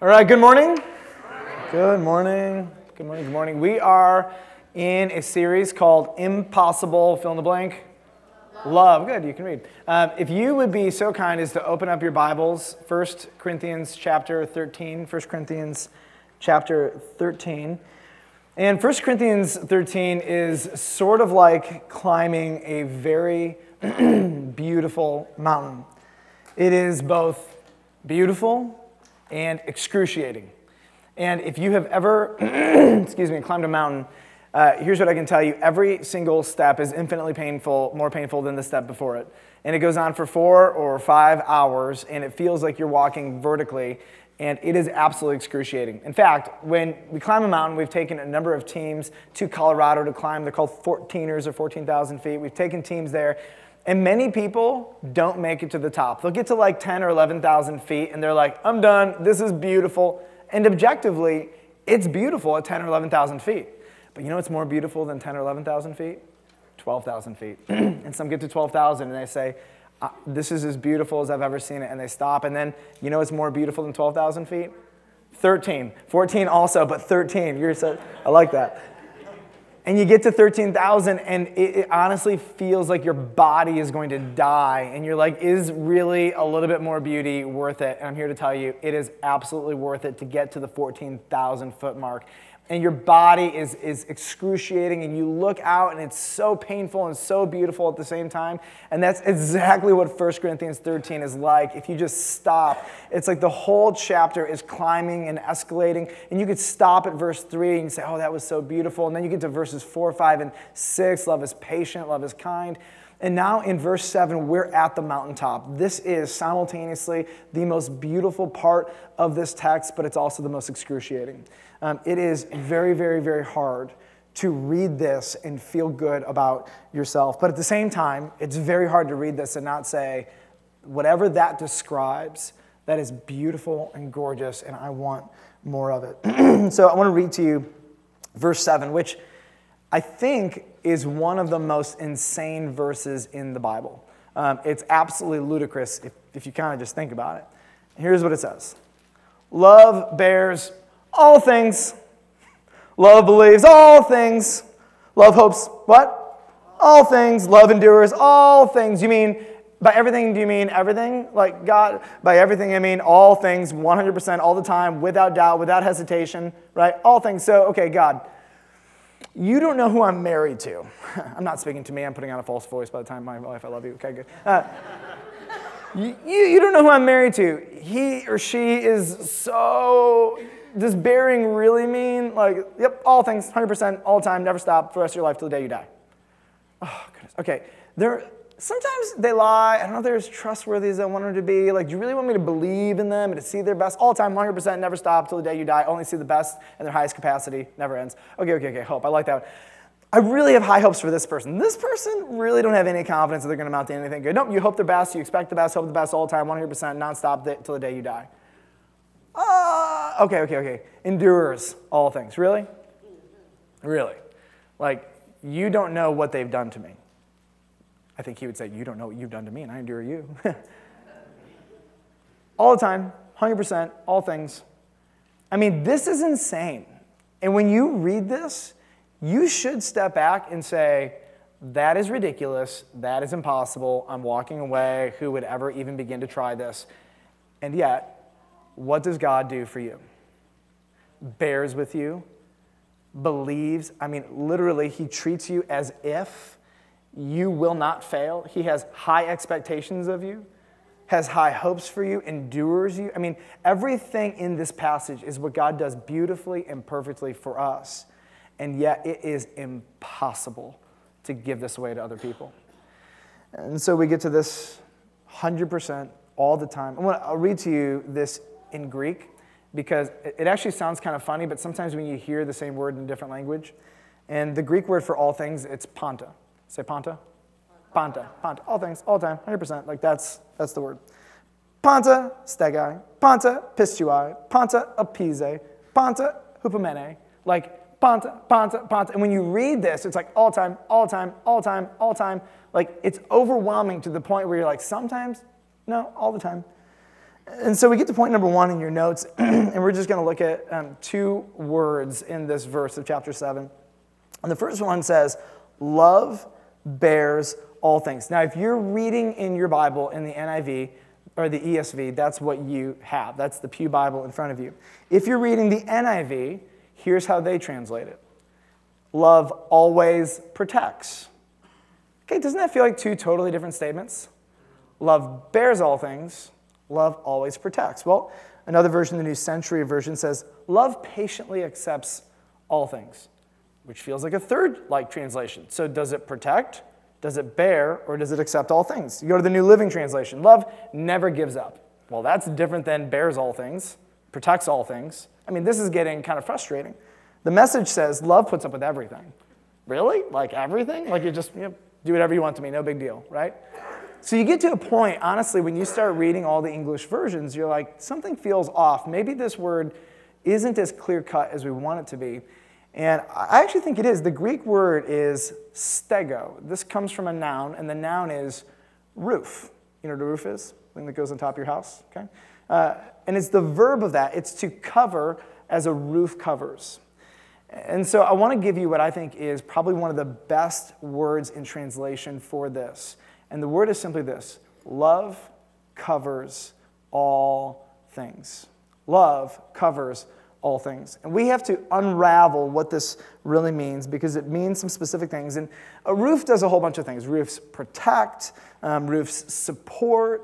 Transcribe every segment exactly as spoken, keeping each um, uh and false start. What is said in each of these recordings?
All right, good morning. Good morning. Good morning. Good morning. We are in a series called Impossible, fill in the blank, Love. Love. Good, you can read. Um, if you would be so kind as to open up your Bibles, First Corinthians chapter thirteen, First Corinthians chapter thirteen. And First Corinthians thirteen is sort of like climbing a very beautiful mountain. It is both beautiful and excruciating. And if you have ever, excuse me, climbed a mountain, uh, here's what I can tell you. Every single step is infinitely painful, more painful than the step before it. And it goes on for four or five hours, and it feels like you're walking vertically, and it is absolutely excruciating. In fact, when we climb a mountain, we've taken a number of teams to Colorado to climb. They're called fourteeners or fourteen thousand feet. We've taken teams there. And many people don't make it to the top. They'll get to like ten or eleven thousand feet, and they're like, I'm done, this is beautiful. And objectively, it's beautiful at ten or eleven thousand feet. But you know what's more beautiful than ten or eleven thousand feet? twelve thousand feet. And some get to twelve thousand, and they say, this is as beautiful as I've ever seen it, and they stop. And then, you know what's more beautiful than twelve thousand feet? thirteen. fourteen also, but thirteen. You're so, I like that. And you get to thirteen thousand, and it, it honestly feels like your body is going to die. And you're like, is really a little bit more beauty worth it? And I'm here to tell you, it is absolutely worth it to get to the fourteen thousand foot mark. And your body is, is excruciating, and you look out, and it's so painful and so beautiful at the same time. And that's exactly what First Corinthians thirteen is like. If you just stop, it's like the whole chapter is climbing and escalating. And you could stop at verse three, and you say, oh, that was so beautiful. And then you get to verses four, five, and six. Love is patient, love is kind. And now in verse seven, we're at the mountaintop. This is simultaneously the most beautiful part of this text, but it's also the most excruciating. Um, it is very, very, very hard to read this and feel good about yourself. But at the same time, it's very hard to read this and not say, whatever that describes, that is beautiful and gorgeous, and I want more of it. So I want to read to you verse seven, which I think is one of the most insane verses in the Bible. Um, it's absolutely ludicrous if, if you kind of just think about it. Here's what it says. Love bears all things. Love believes all things. Love hopes what? All things. Love endures all things. You mean, by everything, do you mean everything? Like God, by everything, I mean all things, one hundred percent, all the time, without doubt, without hesitation, right? All things. So, okay, God, you don't know who I'm married to. I'm not speaking to me. I'm putting on a false voice by the time my wife, I love you. Okay, good. Uh, you, you don't know who I'm married to. He or she is so... Does bearing really mean, like, yep, all things, one hundred percent, all the time, never stop, for the rest of your life till the day you die? Oh, goodness. Okay. They're, sometimes they lie. I don't know if they're as trustworthy as I want them to be. Like, do you really want me to believe in them and to see their best? All the time, one hundred percent, never stop till the day you die. Only see the best and their highest capacity. Never ends. Okay, okay, okay. Hope. I like that one. I really have high hopes for this person. This person really don't have any confidence that they're going to amount to anything good. Nope, you hope the best. You expect the best. Hope the best all the time, one hundred percent, nonstop till the day you die. Uh, okay, okay, okay. Endures all things. Really? Really? Like, you don't know what they've done to me. I think he would say, you don't know what you've done to me, and I endure you. All the time, one hundred percent, all things. I mean, this is insane. And when you read this, you should step back and say, that is ridiculous. That is impossible. I'm walking away. Who would ever even begin to try this? And yet, what does God do for you? Bears with you, believes. I mean, literally, he treats you as if you will not fail. He has high expectations of you, has high hopes for you, endures you. I mean, everything in this passage is what God does beautifully and perfectly for us. And yet, it is impossible to give this away to other people. And so we get to this one hundred percent all the time. I want to, I'll read to you this in Greek, because it actually sounds kind of funny, but sometimes when you hear the same word in a different language, and the Greek word for all things, it's panta. Say panta? Panta. Panta. All things, all time, one hundred percent. Like, that's that's the word. Panta stegai, panta pistuai, panta apize, panta hupomene. Like, panta, panta, panta. And when you read this, it's like all time, all time, all time, all time. Like, it's overwhelming to the point where you're like, sometimes, no, all the time. And so we get to point number one in your notes, and we're just going to look at um, two words in this verse of chapter seven. And the first one says, love bears all things. Now, if you're reading in your Bible in the N I V or the E S V, that's what you have. That's the Pew Bible in front of you. If you're reading the N I V, here's how they translate it. Love always protects. Okay, doesn't that feel like two totally different statements? Love bears all things. Love always protects. Well, another version, the New Century Version, says, love patiently accepts all things, which feels like a third-like translation. So does it protect? Does it bear? Or does it accept all things? You go to the New Living Translation. Love never gives up. Well, that's different than bears all things, protects all things. I mean, this is getting kind of frustrating. The Message says, love puts up with everything. Really? Like everything? Like you just you know, do whatever you want to me, no big deal, right? So you get to a point, honestly, when you start reading all the English versions, you're like, something feels off. Maybe this word isn't as clear-cut as we want it to be. And I actually think it is. The Greek word is stego. This comes from a noun, and the noun is roof. You know what a roof is? The thing that goes on top of your house, okay? Uh, and it's the verb of that. It's to cover as a roof covers. And so I want to give you what I think is probably one of the best words in translation for this. And the word is simply this: love covers all things. Love covers all things. And we have to unravel what this really means, because it means some specific things. And a roof does a whole bunch of things. Roofs protect, um, roofs support.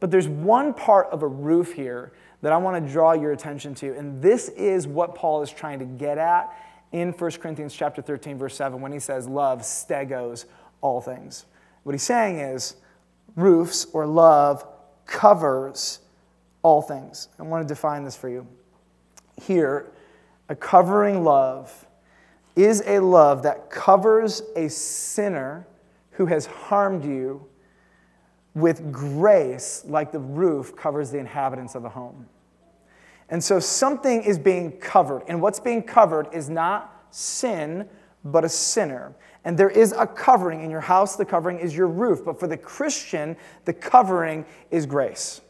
But there's one part of a roof here that I want to draw your attention to. And this is what Paul is trying to get at in First Corinthians chapter thirteen, verse seven, when he says, love stegos all things. What he's saying is, roofs, or love, covers all things. I want to define this for you. Here, a covering love is a love that covers a sinner who has harmed you with grace, like the roof covers the inhabitants of the home. And so something is being covered, and what's being covered is not sin, but a sinner. And there is a covering in your house. The covering is your roof. But for the Christian, the covering is grace.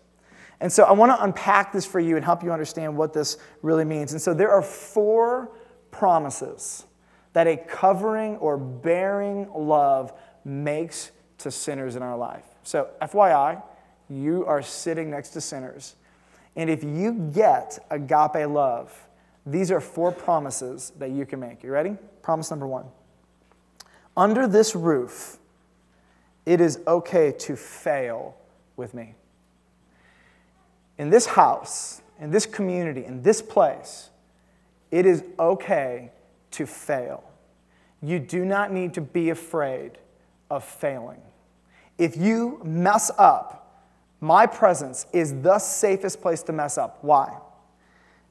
And so I want to unpack this for you and help you understand what this really means. And so there are four promises that a covering or bearing love makes to sinners in our life. So F Y I, you are sitting next to sinners. And if you get agape love, these are four promises that you can make. You ready? Promise number one. Under this roof, it is okay to fail with me. In this house, in this community, in this place, it is okay to fail. You do not need to be afraid of failing. If you mess up, my presence is the safest place to mess up. Why?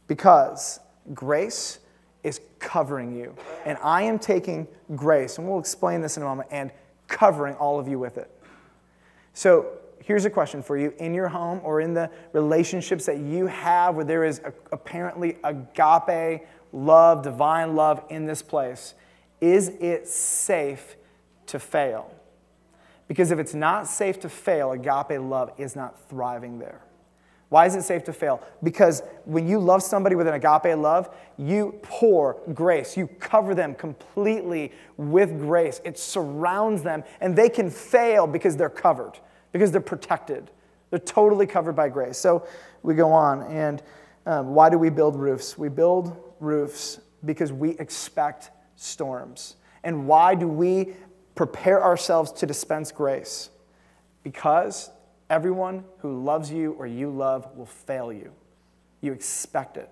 Because grace is covering you. And I am taking grace, and we'll explain this in a moment, and covering all of you with it. So here's a question for you. In your home or in the relationships that you have where there is a, apparently agape love, divine love in this place, is it safe to fail? Because if it's not safe to fail, agape love is not thriving there. Why is it safe to fail? Because when you love somebody with an agape love, you pour grace. You cover them completely with grace. It surrounds them, and they can fail because they're covered, because they're protected. They're totally covered by grace. So we go on, and um, why do we build roofs? We build roofs because we expect storms. And why do we prepare ourselves to dispense grace? Because everyone who loves you or you love will fail you. You expect it.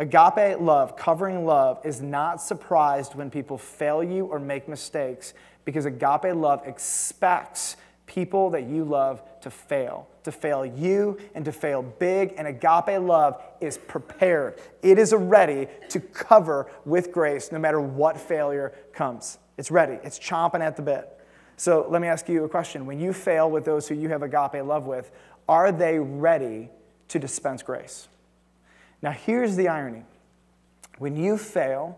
Agape love, covering love, is not surprised when people fail you or make mistakes, because agape love expects people that you love to fail, to fail you and to fail big. And agape love is prepared. It is ready to cover with grace no matter what failure comes. It's ready. It's chomping at the bit. So let me ask you a question. When you fail with those who you have agape love with, are they ready to dispense grace? Now, here's the irony. When you fail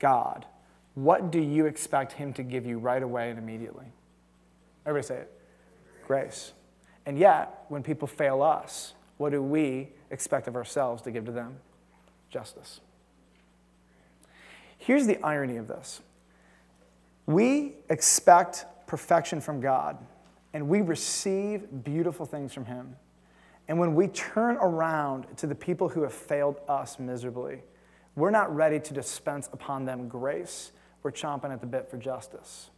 God, what do you expect him to give you right away and immediately? Everybody say it. Grace. And yet, when people fail us, what do we expect of ourselves to give to them? Justice. Here's the irony of this. We expect perfection from God, and we receive beautiful things from him. And when we turn around to the people who have failed us miserably, we're not ready to dispense upon them grace. We're chomping at the bit for justice.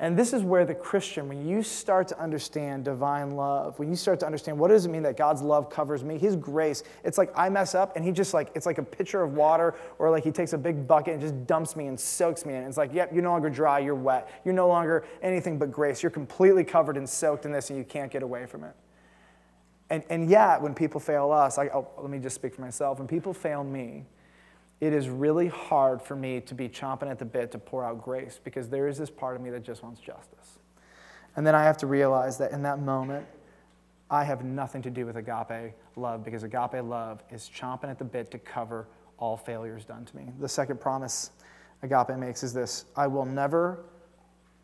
And this is where the Christian, when you start to understand divine love, when you start to understand what does it mean that God's love covers me, his grace, it's like I mess up and he just like, it's like a pitcher of water, or like he takes a big bucket and just dumps me and soaks me in. It's like, yep, you're no longer dry, you're wet. You're no longer anything but grace. You're completely covered and soaked in this and you can't get away from it. And, and yet, when people fail us, I, oh, let me just speak for myself. When people fail me, it is really hard for me to be chomping at the bit to pour out grace, because there is this part of me that just wants justice. And then I have to realize that in that moment, I have nothing to do with agape love, because agape love is chomping at the bit to cover all failures done to me. The second promise agape makes is this: I will never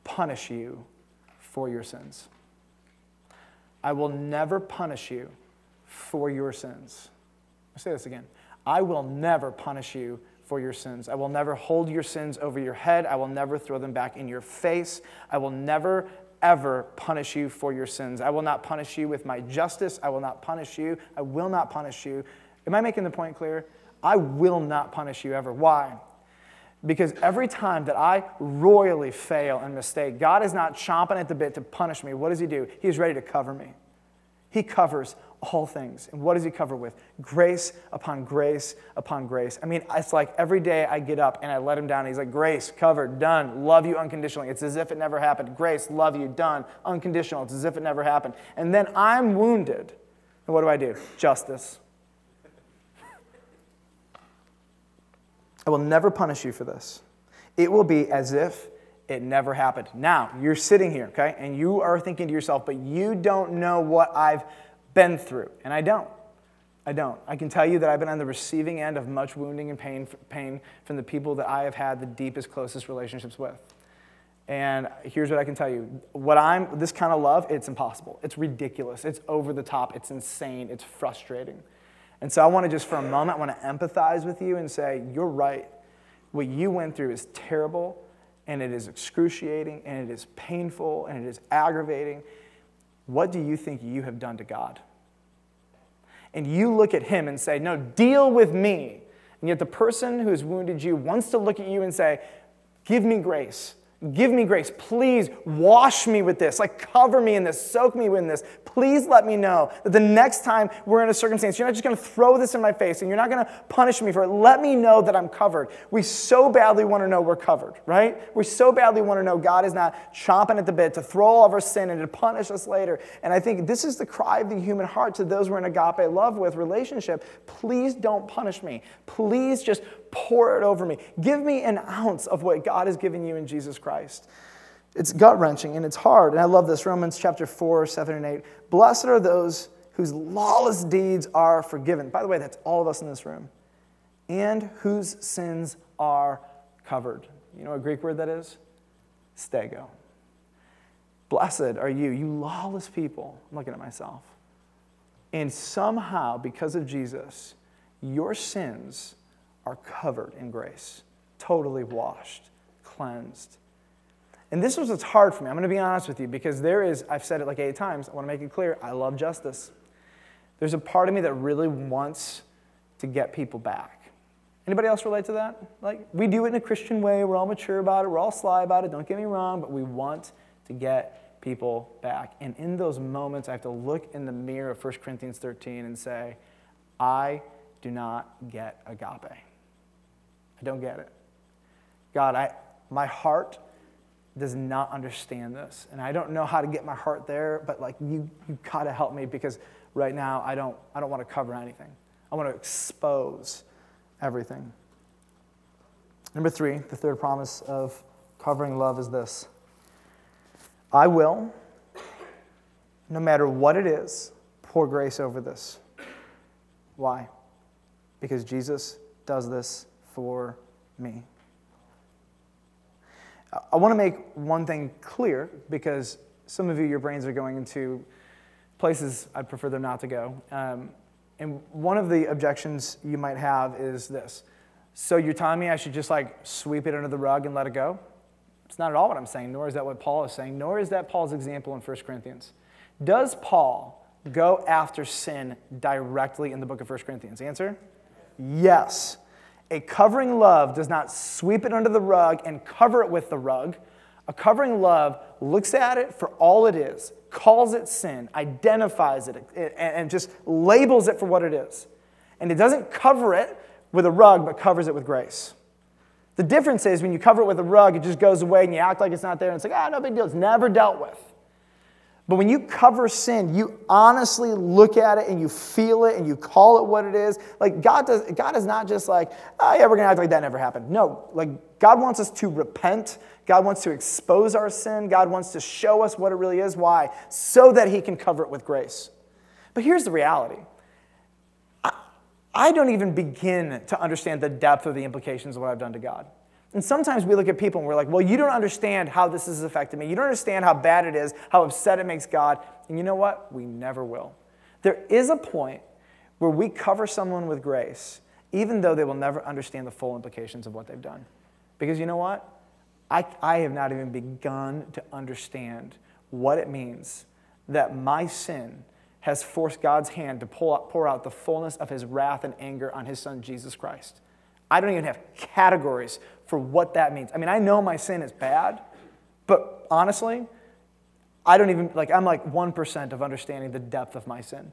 punish you for your sins. I will never punish you for your sins. I'll say this again. I will never punish you for your sins. I will never hold your sins over your head. I will never throw them back in your face. I will never, ever punish you for your sins. I will not punish you with my justice. I will not punish you. I will not punish you. Am I making the point clear? I will not punish you ever. Why? Because every time that I royally fail and mistake, God is not chomping at the bit to punish me. What does he do? He is ready to cover me. He covers all things. And what does he cover with? Grace upon grace upon grace. I mean, it's like every day I get up and I let him down. And he's like, grace, covered, done, love you unconditionally. It's as if it never happened. Grace, love you, done, unconditional. It's as if it never happened. And then I'm wounded. And what do I do? Justice. I will never punish you for this. It will be as if it never happened. Now, you're sitting here, okay, and you are thinking to yourself, but you don't know what I've been through. And I don't. I don't. I can tell you that I've been on the receiving end of much wounding and pain, pain from the people that I have had the deepest, closest relationships with. And here's what I can tell you. What I'm, this kind of love, it's impossible. It's ridiculous. It's over the top. It's insane. It's frustrating. And so I want to just for a moment, I want to empathize with you and say, you're right. What you went through is terrible, and it is excruciating, and it is painful, and it is aggravating. What do you think you have done to God? And you look at him and say, no, deal with me. And yet the person who has wounded you wants to look at you and say, give me grace. Give me grace. Please wash me with this. Like, cover me in this. Soak me in this. Please let me know that the next time we're in a circumstance, you're not just going to throw this in my face and you're not going to punish me for it. Let me know that I'm covered. We so badly want to know we're covered, right? We so badly want to know God is not chomping at the bit to throw all of our sin and to punish us later. And I think this is the cry of the human heart to those we're in agape love with relationship. Please don't punish me. Please just pour it over me. Give me an ounce of what God has given you in Jesus Christ. It's gut-wrenching and it's hard. And I love this. Romans chapter four, seven, and eight. Blessed are those whose lawless deeds are forgiven. By the way, that's all of us in this room. And whose sins are covered. You know what Greek word that is? Stego. Blessed are you, you lawless people. I'm looking at myself. And somehow, because of Jesus, your sins are covered in grace, totally washed, cleansed. And this was what's hard for me. I'm going to be honest with you, because there is, I've said it like eight times, I want to make it clear, I love justice. There's a part of me that really wants to get people back. Anybody else relate to that? Like, we do it in a Christian way. We're all mature about it. We're all sly about it. Don't get me wrong, but we want to get people back. And in those moments, I have to look in the mirror of First Corinthians thirteen and say, I do not get agape. I don't get it. God, I my heart does not understand this. And I don't know how to get my heart there, but like you you gotta help me, because right now I don't I don't want to cover anything. I want to expose everything. Number three, the third promise of covering love is this. I will, no matter what it is, pour grace over this. Why? Because Jesus does this for me. I want to make one thing clear, because some of you, your brains are going into places I'd prefer them not to go. Um, and one of the objections you might have is this. So you're telling me I should just like sweep it under the rug and let it go? It's not at all what I'm saying, nor is that what Paul is saying, nor is that Paul's example in First Corinthians. Does Paul go after sin directly in the book of First Corinthians? Answer? Yes. A covering love does not sweep it under the rug and cover it with the rug. A covering love looks at it for all it is, calls it sin, identifies it, and just labels it for what it is. And it doesn't cover it with a rug, but covers it with grace. The difference is when you cover it with a rug, it just goes away and you act like it's not there. And it's like, ah, no big deal. It's never dealt with. But when you cover sin, you honestly look at it and you feel it and you call it what it is. Like God does, God is not just like, oh yeah, we're going to act like that never happened. No, like God wants us to repent. God wants to expose our sin. God wants to show us what it really is. Why? So that he can cover it with grace. But here's the reality. I don't even begin to understand the depth of the implications of what I've done to God. And sometimes we look at people and we're like, well, you don't understand how this has affected me. You don't understand how bad it is, how upset it makes God. And you know what? We never will. There is a point where we cover someone with grace, even though they will never understand the full implications of what they've done. Because you know what? I, I have not even begun to understand what it means that my sin has forced God's hand to pull out, pour out the fullness of his wrath and anger on his son, Jesus Christ. I don't even have categories for what that means. I mean, I know my sin is bad, but honestly, I don't even, like, I'm like one percent of understanding the depth of my sin.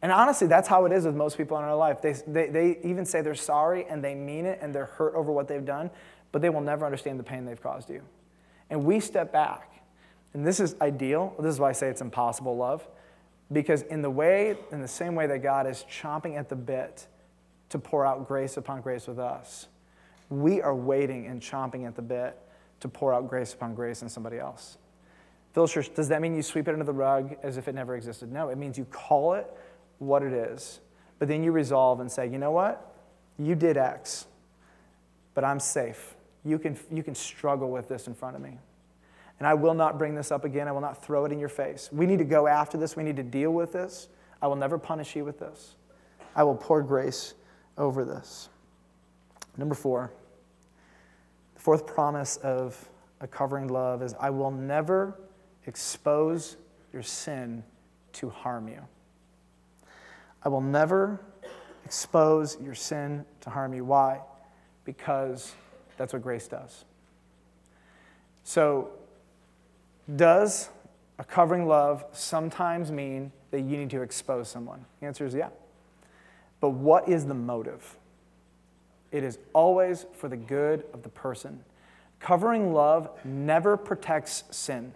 And honestly, that's how it is with most people in our life. They, they, they even say they're sorry, and they mean it, and they're hurt over what they've done, but they will never understand the pain they've caused you. And we step back, and this is ideal. This is why I say it's impossible love. Because in the way, in the same way that God is chomping at the bit to pour out grace upon grace with us, we are waiting and chomping at the bit to pour out grace upon grace in somebody else. Village Church, does that mean you sweep it under the rug as if it never existed? No, it means you call it what it is, but then you resolve and say, you know what? You did X, but I'm safe. You can, you can struggle with this in front of me. And I will not bring this up again. I will not throw it in your face. We need to go after this. We need to deal with this. I will never punish you with this. I will pour grace over this. Number four, the fourth promise of a covering love is I will never expose your sin to harm you. I will never expose your sin to harm you. Why? Because that's what grace does. So, does a covering love sometimes mean that you need to expose someone? The answer is yeah. But what is the motive? It is always for the good of the person. Covering love never protects sin.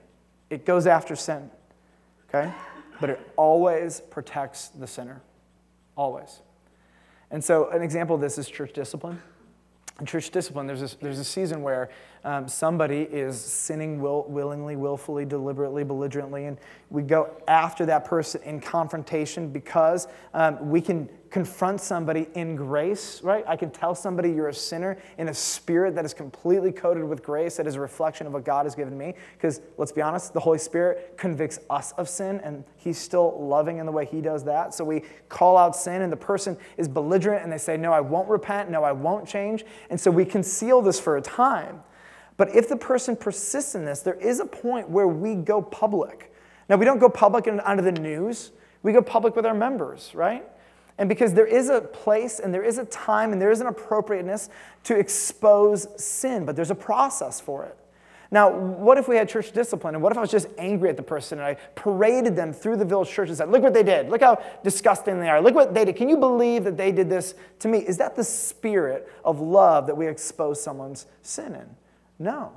It goes after sin, okay? But it always protects the sinner, always. And so an example of this is church discipline. In church discipline, there's a, there's a season where um, somebody is sinning will, willingly, willfully, deliberately, belligerently, and we go after that person in confrontation because um, we can confront somebody in grace, right? I can tell somebody you're a sinner in a spirit that is completely coated with grace, that is a reflection of what God has given me, because let's be honest, the Holy Spirit convicts us of sin, and he's still loving in the way he does that. So we call out sin, and the person is belligerent, and they say, no, I won't repent, no, I won't change. And so we conceal this for a time. But if the person persists in this, there is a point where we go public. Now, we don't go public in, under the news. We go public with our members, right? And because there is a place and there is a time and there is an appropriateness to expose sin, but there's a process for it. Now, what if we had church discipline? And what if I was just angry at the person and I paraded them through the Village Church and said, look what they did. Look how disgusting they are. Look what they did. Can you believe that they did this to me? Is that the spirit of love that we expose someone's sin in? No.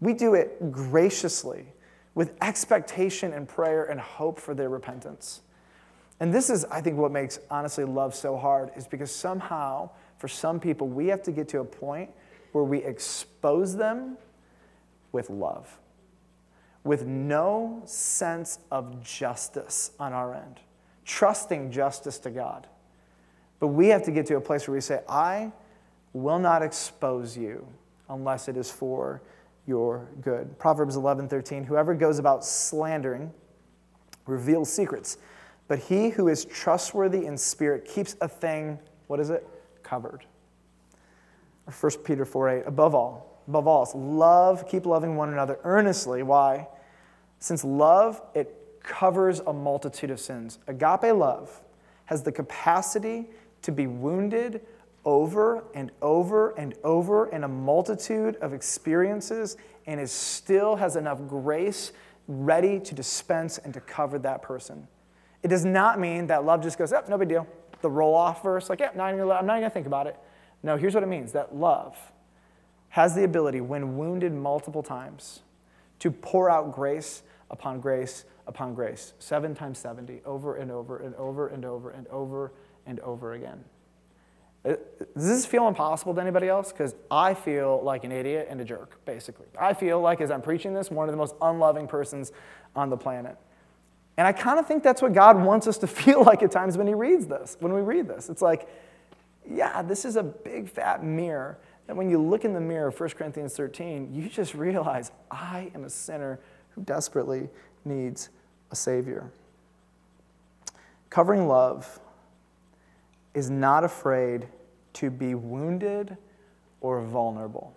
We do it graciously with expectation and prayer and hope for their repentance. And this is, I think, what makes, honestly, love so hard is because somehow, for some people, we have to get to a point where we expose them with love, with no sense of justice on our end, trusting justice to God. But we have to get to a place where we say, I will not expose you unless it is for your good. Proverbs eleven thirteen, whoever goes about slandering reveals secrets. But he who is trustworthy in spirit keeps a thing, what is it? Covered. First Peter four eight, above all, above all, love, keep loving one another earnestly. Why? Since love, it covers a multitude of sins. Agape love has the capacity to be wounded over and over and over in a multitude of experiences, and it still has enough grace ready to dispense and to cover that person. It does not mean that love just goes, oh, no big deal. The roll-off verse, like, yeah, I'm not even going to think about it. No, here's what it means, that love has the ability, when wounded multiple times, to pour out grace upon grace upon grace, seven times seventy, over and over and over and over and over and over again. Does this feel impossible to anybody else? Because I feel like an idiot and a jerk, basically. I feel like, as I'm preaching this, one of the most unloving persons on the planet. And I kind of think that's what God wants us to feel like at times when he reads this, when we read this. It's like, yeah, this is a big fat mirror. And when you look in the mirror of First Corinthians thirteen, you just realize, I am a sinner who desperately needs a Savior. Covering love is not afraid to be wounded or vulnerable.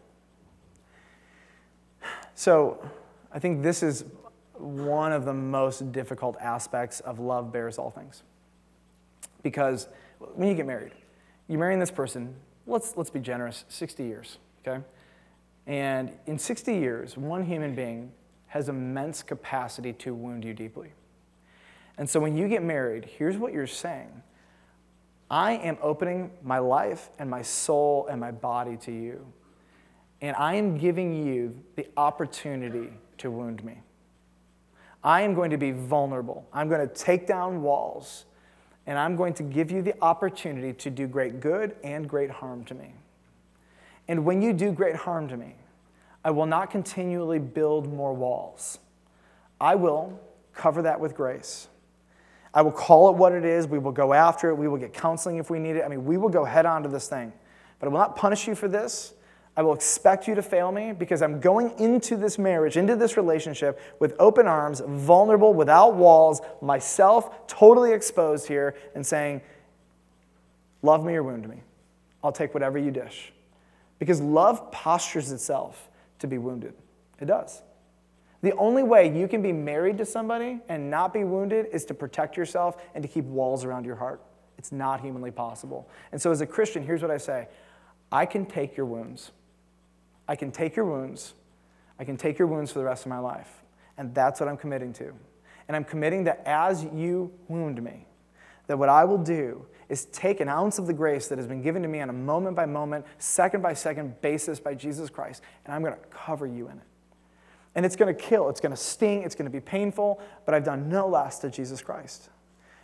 So I think this is one of the most difficult aspects of love bears all things. Because when you get married, you're marrying this person, let's let's be generous, sixty years, okay? And in sixty years, one human being has immense capacity to wound you deeply. And so when you get married, here's what you're saying. I am opening my life and my soul and my body to you. And I am giving you the opportunity to wound me. I am going to be vulnerable. I'm going to take down walls. And I'm going to give you the opportunity to do great good and great harm to me. And when you do great harm to me, I will not continually build more walls. I will cover that with grace. I will call it what it is. We will go after it. We will get counseling if we need it. I mean, we will go head on to this thing. But I will not punish you for this. I will expect you to fail me, because I'm going into this marriage, into this relationship, with open arms, vulnerable, without walls, myself totally exposed here, and saying, love me or wound me. I'll take whatever you dish. Because love postures itself to be wounded. It does. The only way you can be married to somebody and not be wounded is to protect yourself and to keep walls around your heart. It's not humanly possible. And so as a Christian, here's what I say. I can take your wounds. I can take your wounds. I can take your wounds for the rest of my life. And that's what I'm committing to. And I'm committing that as you wound me, that what I will do is take an ounce of the grace that has been given to me on a moment-by-moment, second-by-second basis by Jesus Christ, and I'm going to cover you in it. And it's going to kill, it's going to sting, it's going to be painful, but I've done no less to Jesus Christ.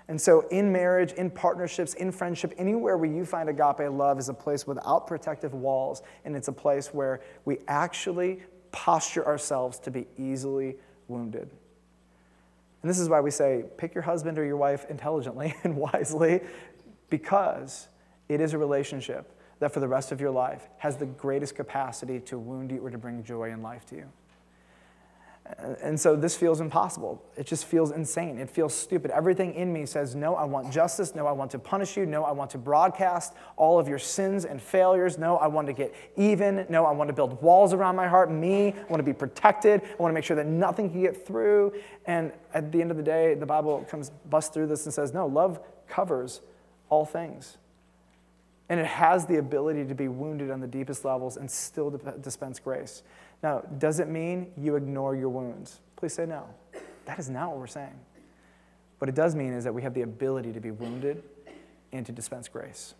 And so in marriage, in partnerships, in friendship, anywhere where you find agape love is a place without protective walls, and it's a place where we actually posture ourselves to be easily wounded. And this is why we say, pick your husband or your wife intelligently and wisely, because it is a relationship that for the rest of your life has the greatest capacity to wound you or to bring joy and life to you. And so this feels impossible. It just feels insane. It feels stupid. Everything in me says, no, I want justice. No, I want to punish you. No, I want to broadcast all of your sins and failures. No, I want to get even. No, I want to build walls around my heart. Me, I want to be protected. I want to make sure that nothing can get through. And at the end of the day, the Bible comes busts through this and says, no, love covers all things. And it has the ability to be wounded on the deepest levels and still dispense grace. Now, does it mean you ignore your wounds? Please say no. That is not what we're saying. What it does mean is that we have the ability to be wounded and to dispense grace.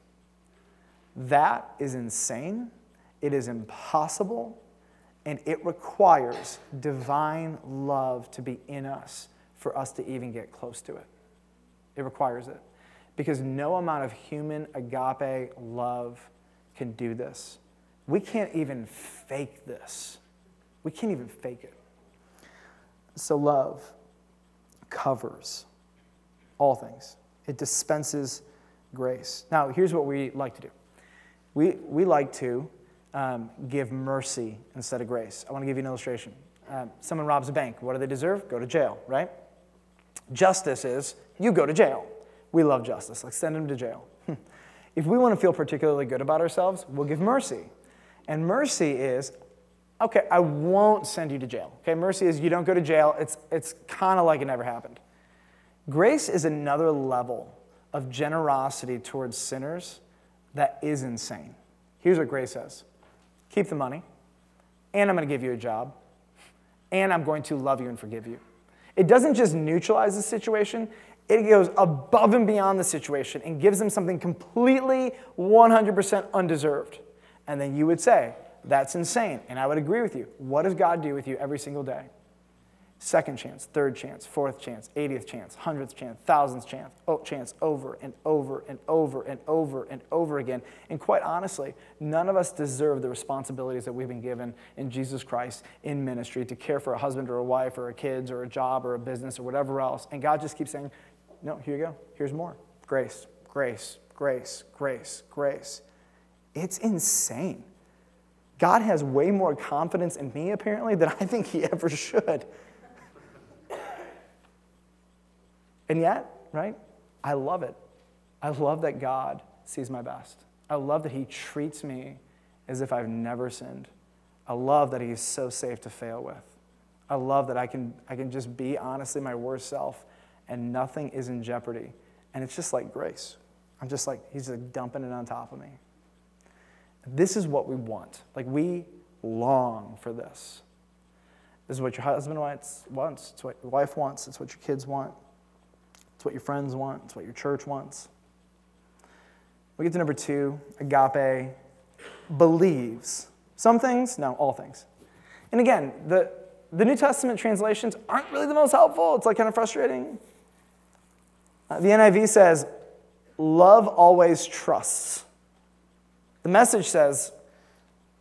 That is insane. It is impossible. And it requires divine love to be in us for us to even get close to it. It requires it. Because no amount of human agape love can do this. We can't even fake this. We can't even fake it. So love covers all things. It dispenses grace. Now, here's what we like to do. We, we like to um, give mercy instead of grace. I want to give you an illustration. Um, someone robs a bank. What do they deserve? Go to jail, right? Justice is, you go to jail. We love justice. Like, send him to jail. If we want to feel particularly good about ourselves, we'll give mercy. And mercy is, okay, I won't send you to jail. Okay, mercy is you don't go to jail. It's, it's kind of like it never happened. Grace is another level of generosity towards sinners that is insane. Here's what grace says. Keep the money, and I'm going to give you a job, and I'm going to love you and forgive you. It doesn't just neutralize the situation. It goes above and beyond the situation and gives them something completely one hundred percent undeserved. And then you would say, that's insane. And I would agree with you. What does God do with you every single day? Second chance, third chance, fourth chance, eightieth chance, hundredth chance, thousandth chance, oh, chance over and over and over and over and over again. And quite honestly, none of us deserve the responsibilities that we've been given in Jesus Christ in ministry to care for a husband or a wife or a kids or a job or a business or whatever else. And God just keeps saying, no, here you go. Here's more. Grace, grace, grace, grace, grace. It's insane. God has way more confidence in me, apparently, than I think he ever should. And yet, right, I love it. I love that God sees my best. I love that he treats me as if I've never sinned. I love that he is so safe to fail with. I love that I can, I can just be honestly my worst self, and nothing is in jeopardy. And it's just like grace. I'm just like, he's like dumping it on top of me. This is what we want. Like, we long for this. This is what your husband wants. It's what your wife wants. It's what your kids want. It's what your friends want. It's what your church wants. We get to number two. Agape believes. Some things? No, all things. And again, the, the New Testament translations aren't really the most helpful. It's like kind of frustrating. Uh, the N I V says, love always trusts. The Message says,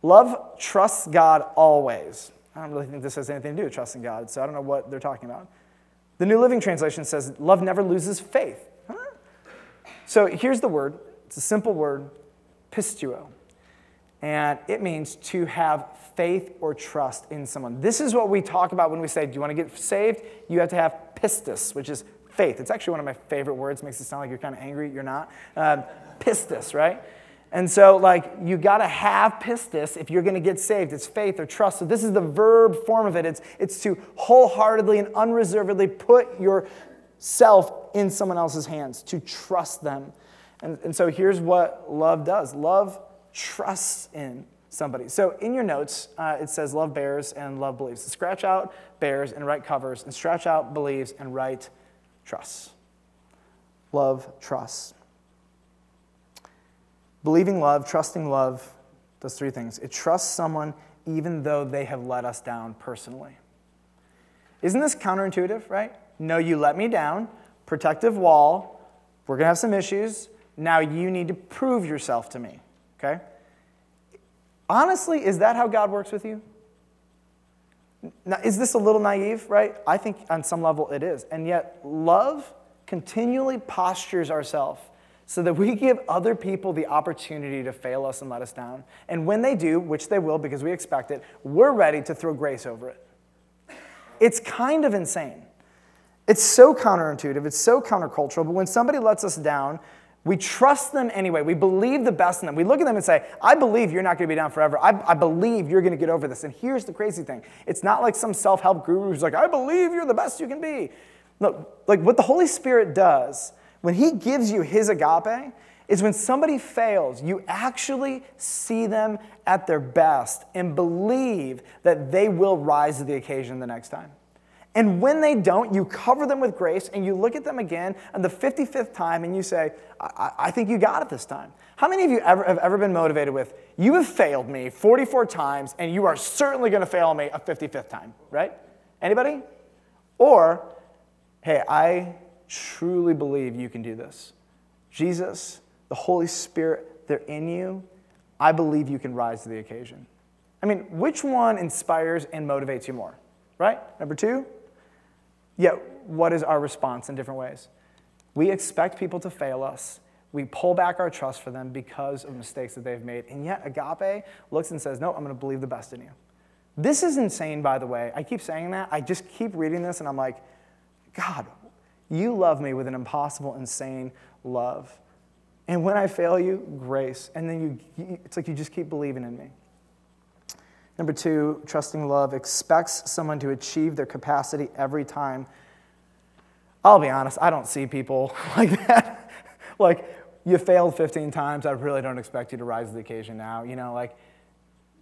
love trusts God always. I don't really think this has anything to do with trusting God, so I don't know what they're talking about. The New Living Translation says, love never loses faith. Huh? So here's the word. It's a simple word, pistuo. And it means to have faith or trust in someone. This is what we talk about when we say, do you want to get saved? You have to have pistis, which is faith. It's actually one of my favorite words. It makes it sound like you're kind of angry. You're not. Um, pistis, right? And so, like, you got to have pistis if you're going to get saved. It's faith or trust. So this is the verb form of it. It's, it's to wholeheartedly and unreservedly put yourself in someone else's hands, to trust them. And, and so here's what love does. Love trusts in somebody. So in your notes, uh, it says love bears and love believes. So scratch out bears and write covers, and scratch out believes and write trusts. Love trusts. Believing love, trusting love, does three things. It trusts someone even though they have let us down personally. Isn't this counterintuitive, right? No, you let me down, protective wall, we're going to have some issues, now you need to prove yourself to me, okay? Honestly, is that how God works with you? Now, is this a little naive, right? I think on some level it is. And yet love continually postures ourselves so that we give other people the opportunity to fail us and let us down. And when they do, which they will because we expect it, we're ready to throw grace over it. It's kind of insane. It's so counterintuitive. It's so countercultural. But when somebody lets us down, we trust them anyway. We believe the best in them. We look at them and say, I believe you're not going to be down forever. I, I believe you're going to get over this. And here's the crazy thing. It's not like some self-help guru who's like, I believe you're the best you can be. No, like what the Holy Spirit does when he gives you his agape, is when somebody fails, you actually see them at their best and believe that they will rise to the occasion the next time. And when they don't, you cover them with grace and you look at them again on the fifty-fifth time and you say, I, I think you got it this time. How many of you ever have ever been motivated with, you have failed me forty-four times and you are certainly going to fail me a fifty-fifth time, right? Anybody? Or, hey, I truly believe you can do this. Jesus, the Holy Spirit, they're in you. I believe you can rise to the occasion. I mean, which one inspires and motivates you more, right? Number two, yeah, what is our response in different ways? We expect people to fail us. We pull back our trust for them because of mistakes that they've made. And yet agape looks and says, no, I'm going to believe the best in you. This is insane, by the way. I keep saying that. I just keep reading this, and I'm like, God, You love me with an impossible, insane love. And when I fail you, grace. And then you, you it's like you just keep believing in me. Number two, trusting love expects someone to achieve their capacity every time. I'll be honest, I don't see people like that. Like, you failed fifteen times, I really don't expect you to rise to the occasion now. You know, like,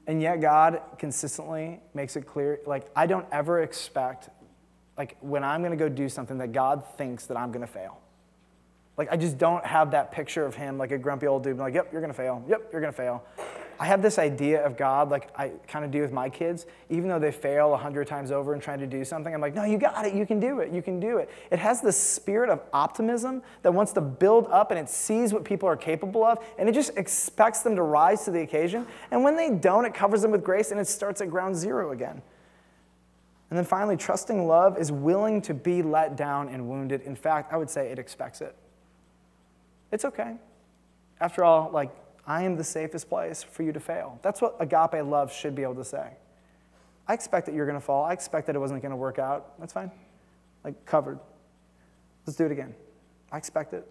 and yet God consistently makes it clear, like, I don't ever expect, like, when I'm going to go do something that God thinks that I'm going to fail. Like, I just don't have that picture of him, like a grumpy old dude, like, yep, you're going to fail. Yep, you're going to fail. I have this idea of God, like I kind of do with my kids, even though they fail a hundred times over in trying to do something, I'm like, no, you got it, you can do it, you can do it. It has this spirit of optimism that wants to build up, and it sees what people are capable of, and it just expects them to rise to the occasion. And when they don't, it covers them with grace, and it starts at ground zero again. And then finally, trusting love is willing to be let down and wounded. In fact, I would say it expects it. It's okay. After all, like, I am the safest place for you to fail. That's what agape love should be able to say. I expect that you're going to fall. I expect that it wasn't going to work out. That's fine. Like, covered. Let's do it again. I expect it.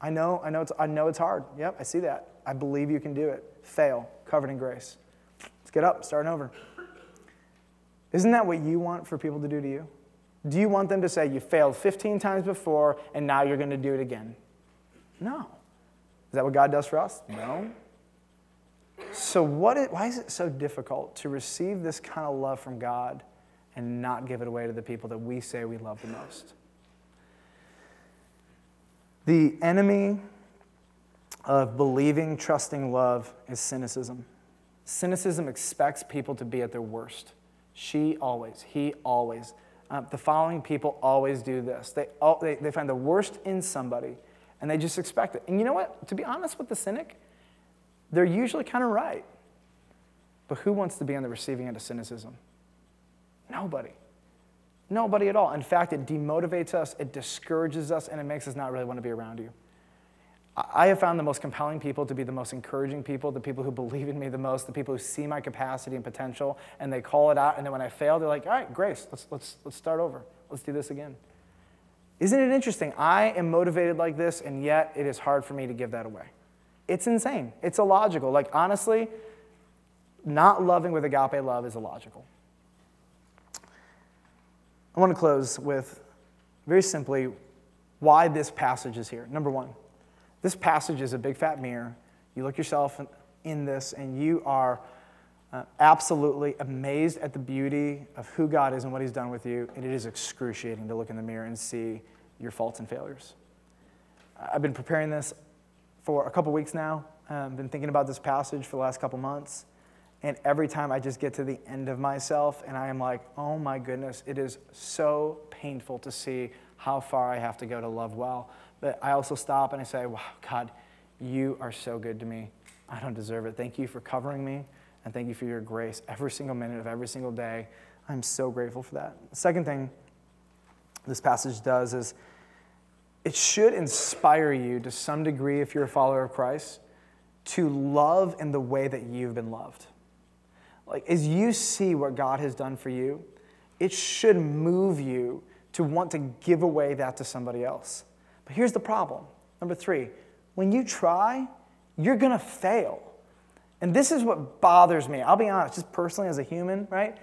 I know, I know it's I know it's hard. Yep, I see that. I believe you can do it. Fail, covered in grace. Let's get up, starting over. Isn't that what you want for people to do to you? Do you want them to say, you failed fifteen times before, and now you're going to do it again? No. Is that what God does for us? No. So what is, why is it so difficult to receive this kind of love from God and not give it away to the people that we say we love the most? The enemy of believing, trusting love is cynicism. Cynicism expects people to be at their worst. She always, he always. Uh, the following people always do this. They, all, they, they find the worst in somebody, and they just expect it. And you know what? To be honest with the cynic, they're usually kind of right. But who wants to be on the receiving end of cynicism? Nobody. Nobody at all. In fact, it demotivates us, it discourages us, and it makes us not really want to be around you. I have found the most compelling people to be the most encouraging people, the people who believe in me the most, the people who see my capacity and potential, and they call it out, and then when I fail, they're like, all right, grace, let's, let's, let's start over. Let's do this again. Isn't it interesting? I am motivated like this, and yet it is hard for me to give that away. It's insane. It's illogical. Like, honestly, not loving with agape love is illogical. I want to close with, very simply, why this passage is here. Number one, this passage is a big fat mirror. You look yourself in this, and you are uh, absolutely amazed at the beauty of who God is and what he's done with you, and it is excruciating to look in the mirror and see your faults and failures. I've been preparing this for a couple weeks now. I've um, been thinking about this passage for the last couple months, and every time I just get to the end of myself, and I am like, oh my goodness, it is so painful to see how far I have to go to love well. But I also stop and I say, wow, God, you are so good to me. I don't deserve it. Thank you for covering me. And thank you for your grace every single minute of every single day. I'm so grateful for that. The second thing this passage does is it should inspire you to some degree, if you're a follower of Christ, to love in the way that you've been loved. Like, as you see what God has done for you, it should move you to want to give away that to somebody else. But here's the problem. Number three, when you try, you're going to fail. And this is what bothers me. I'll be honest, just personally as a human, right?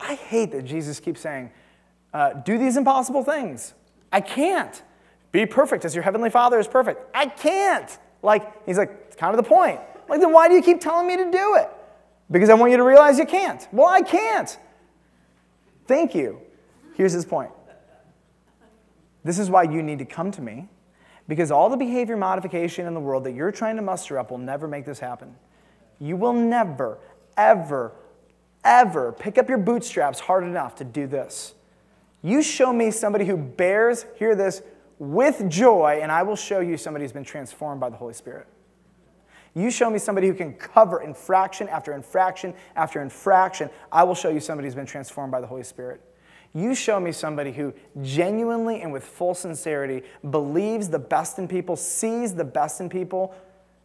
I hate that Jesus keeps saying, uh, do these impossible things. I can't. Be perfect as your heavenly Father is perfect. I can't. Like, he's like, it's kind of the point. Like, then why do you keep telling me to do it? Because I want you to realize you can't. Well, I can't. Thank you. Here's his point. This is why you need to come to me, because all the behavior modification in the world that you're trying to muster up will never make this happen. You will never, ever, ever pick up your bootstraps hard enough to do this. You show me somebody who bears, hear this, with joy, and I will show you somebody who's been transformed by the Holy Spirit. You show me somebody who can cover infraction after infraction after infraction, I will show you somebody who's been transformed by the Holy Spirit. You show me somebody who genuinely and with full sincerity believes the best in people, sees the best in people,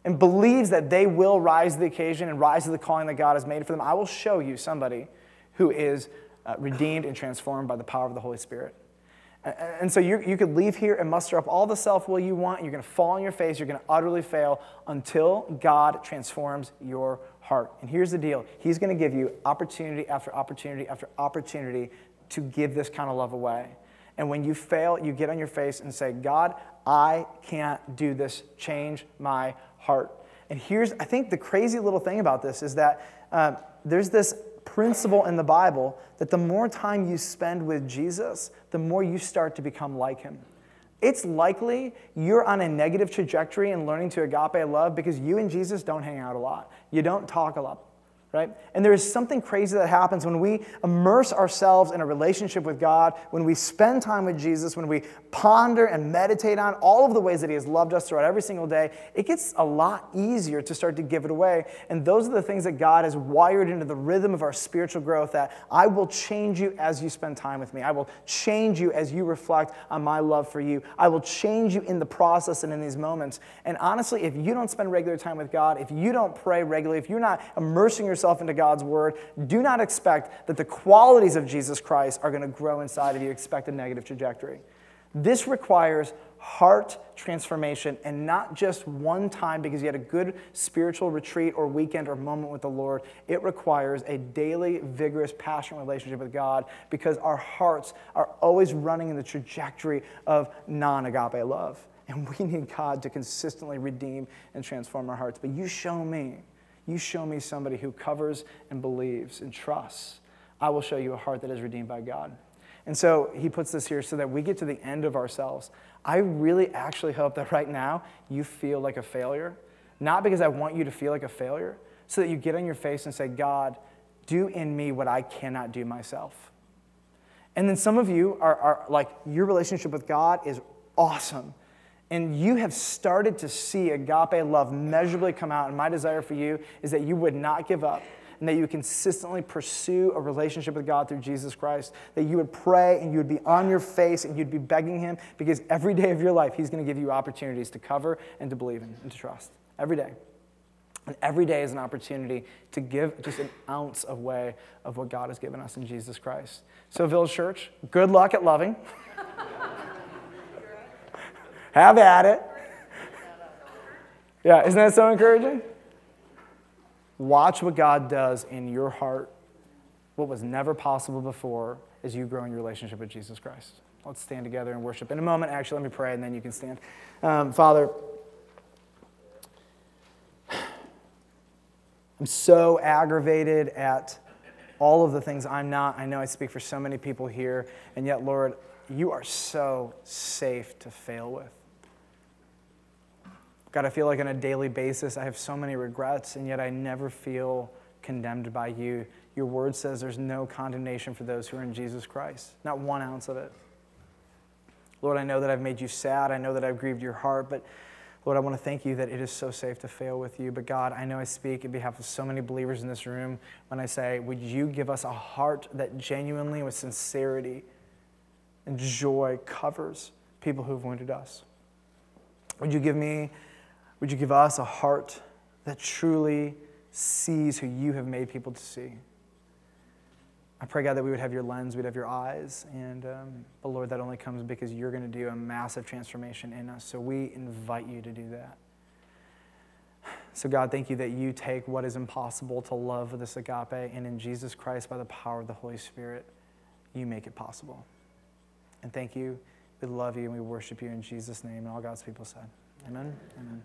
and believes that they will rise to the occasion and rise to the calling that God has made for them. I will show you somebody who is uh, redeemed and transformed by the power of the Holy Spirit. And so you, you could leave here and muster up all the self-will you want. You're going to fall on your face. You're going to utterly fail until God transforms your heart. And here's the deal. He's going to give you opportunity after opportunity after opportunity to give this kind of love away. And when you fail, you get on your face and say, God, I can't do this. Change my heart. And here's, I think, the crazy little thing about this is that uh, there's this principle in the Bible that the more time you spend with Jesus, the more you start to become like him. It's likely you're on a negative trajectory in learning to agape love because you and Jesus don't hang out a lot. You don't talk a lot, right? And there is something crazy that happens when we immerse ourselves in a relationship with God, when we spend time with Jesus, when we ponder and meditate on all of the ways that he has loved us throughout every single day. It gets a lot easier to start to give it away. And those are the things that God has wired into the rhythm of our spiritual growth, that I will change you as you spend time with me. I will change you as you reflect on my love for you. I will change you in the process and in these moments. And honestly, if you don't spend regular time with God, if you don't pray regularly, if you're not immersing yourself into God's word, do not expect that the qualities of Jesus Christ are going to grow inside of you. Expect a negative trajectory. This requires heart transformation, and not just one time because you had a good spiritual retreat or weekend or moment with the Lord. It requires a daily, vigorous, passionate relationship with God, because our hearts are always running in the trajectory of non-agape love. And we need God to consistently redeem and transform our hearts. But you show me. You show me somebody who covers and believes and trusts. I will show you a heart that is redeemed by God. And so he puts this here so that we get to the end of ourselves. I really actually hope that right now you feel like a failure. Not because I want you to feel like a failure, so that you get on your face and say, God, do in me what I cannot do myself. And then some of you are, are like, your relationship with God is awesome. And you have started to see agape love measurably come out. And my desire for you is that you would not give up, and that you consistently pursue a relationship with God through Jesus Christ, that you would pray and you would be on your face and you'd be begging him, because every day of your life, he's going to give you opportunities to cover and to believe in and to trust. Every day. And every day is an opportunity to give just an ounce of way of what God has given us in Jesus Christ. So Village Church, good luck at loving. Have at it. Yeah, isn't that so encouraging? Watch what God does in your heart, what was never possible before, as you grow in your relationship with Jesus Christ. Let's stand together and worship. In a moment, actually, let me pray, and then you can stand. Um, Father, I'm so aggravated at all of the things I'm not. I know I speak for so many people here, and yet, Lord, you are so safe to fail with. God, I feel like on a daily basis I have so many regrets, and yet I never feel condemned by you. Your word says there's no condemnation for those who are in Jesus Christ, not one ounce of it. Lord, I know that I've made you sad. I know that I've grieved your heart, but Lord, I want to thank you that it is so safe to fail with you. But God, I know I speak on behalf of so many believers in this room when I say, would you give us a heart that genuinely, with sincerity and joy, covers people who've wounded us? Would you give me, would you give us a heart that truly sees who you have made people to see? I pray, God, that we would have your lens, we'd have your eyes, and um, but Lord, that only comes because you're going to do a massive transformation in us, so we invite you to do that. So God, thank you that you take what is impossible to love with this agape, and in Jesus Christ, by the power of the Holy Spirit, you make it possible. And thank you. We love you and we worship you in Jesus' name. And all God's people said, amen. Amen. Amen.